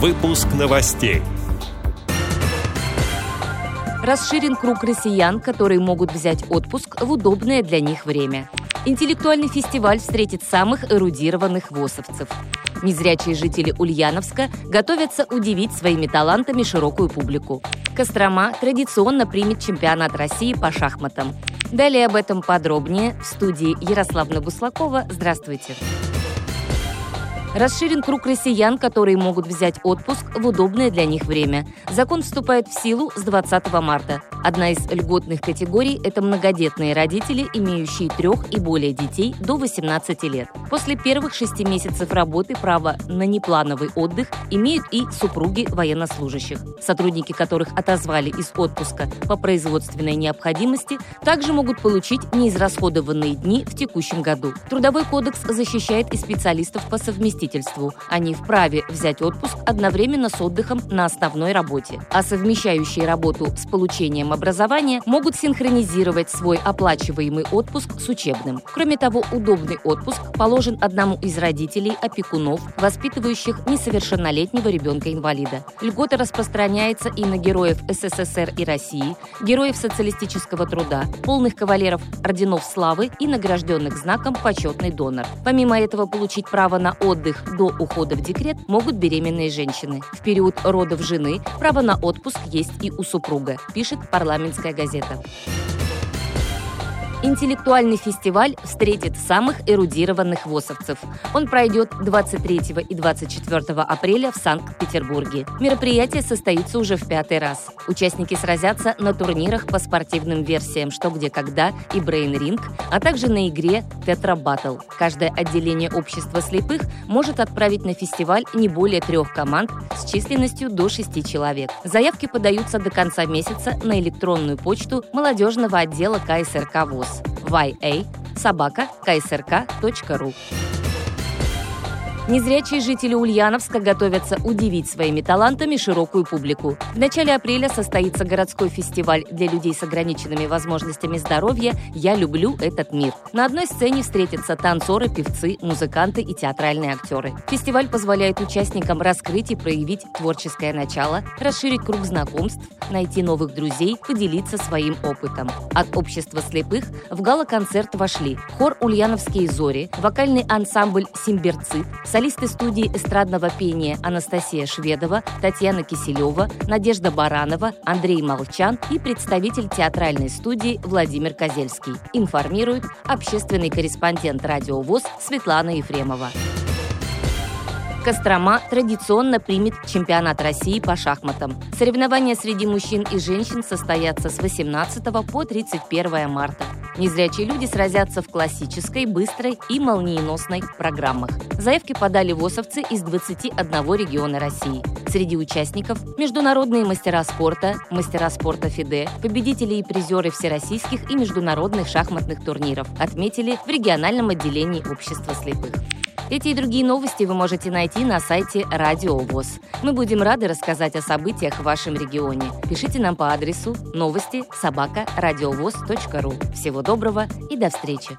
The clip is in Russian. Выпуск новостей. Расширен круг россиян, которые могут взять отпуск в удобное для них время. Интеллектуальный фестиваль встретит самых эрудированных восовцев. Незрячие жители Ульяновска готовятся удивить своими талантами широкую публику. Кострома традиционно примет чемпионат России по шахматам. Далее об этом подробнее в студии Ярославна Буслакова. Здравствуйте. Расширен круг россиян, которые могут взять отпуск в удобное для них время. Закон вступает в силу с 20 марта. Одна из льготных категорий – это многодетные родители, имеющие 3 и более детей до 18 лет. После первых 6 месяцев работы право на неплановый отдых имеют и супруги военнослужащих, сотрудники которых отозвали из отпуска по производственной необходимости, также могут получить неизрасходованные дни в текущем году. Трудовой кодекс защищает и специалистов по совместительству. Они вправе взять отпуск одновременно с отдыхом на основной работе, а совмещающие работу с получением образования могут синхронизировать свой оплачиваемый отпуск с учебным. Кроме того, удобный отпуск положен одному из родителей, опекунов, воспитывающих несовершеннолетнего ребенка-инвалида. Льгота распространяется и на героев СССР и России, героев социалистического труда, полных кавалеров орденов славы и награжденных знаком «Почетный донор». Помимо этого, получить право на отдых до ухода в декрет могут беременные женщины. В период родов жены право на отпуск есть и у супруга, пишет «Парламентская газета». Интеллектуальный фестиваль встретит самых эрудированных восовцев. Он пройдет 23 и 24 апреля в Санкт-Петербурге. Мероприятие состоится уже в 5-й раз. Участники сразятся на турнирах по спортивным версиям «Что, где, когда» и «Брейн-ринг», а также на игре «Тетра-баттл». Каждое отделение общества слепых может отправить на фестиваль не более 3 команд с численностью до 6 человек. Заявки подаются до конца месяца на электронную почту молодежного отдела КСРК ВОС. va@ksrk.ru. Незрячие жители Ульяновска готовятся удивить своими талантами широкую публику. В начале апреля состоится городской фестиваль для людей с ограниченными возможностями здоровья «Я люблю этот мир». На одной сцене встретятся танцоры, певцы, музыканты и театральные актеры. Фестиваль позволяет участникам раскрыть и проявить творческое начало, расширить круг знакомств, найти новых друзей, поделиться своим опытом. От общества слепых в гала-концерт вошли хор «Ульяновские зори», вокальный ансамбль «Симберцит», солисты студии эстрадного пения Анастасия Шведова, Татьяна Киселева, Надежда Баранова, Андрей Молчан и представитель театральной студии Владимир Козельский, информирует общественный корреспондент Радио ВОС Светлана Ефремова. Кострома традиционно примет чемпионат России по шахматам. Соревнования среди мужчин и женщин состоятся с 18 по 31 марта. Незрячие люди сразятся в классической, быстрой и молниеносной программах. Заявки подали восовцы из 21 региона России. Среди участников – международные мастера спорта ФИДЕ, победители и призеры всероссийских и международных шахматных турниров, отметили в региональном отделении общества слепых. Эти и другие новости вы можете найти на сайте Радио ВОС. Мы будем рады рассказать о событиях в вашем регионе. Пишите нам по адресу новости@радиовос.ру. Всего доброго и до встречи!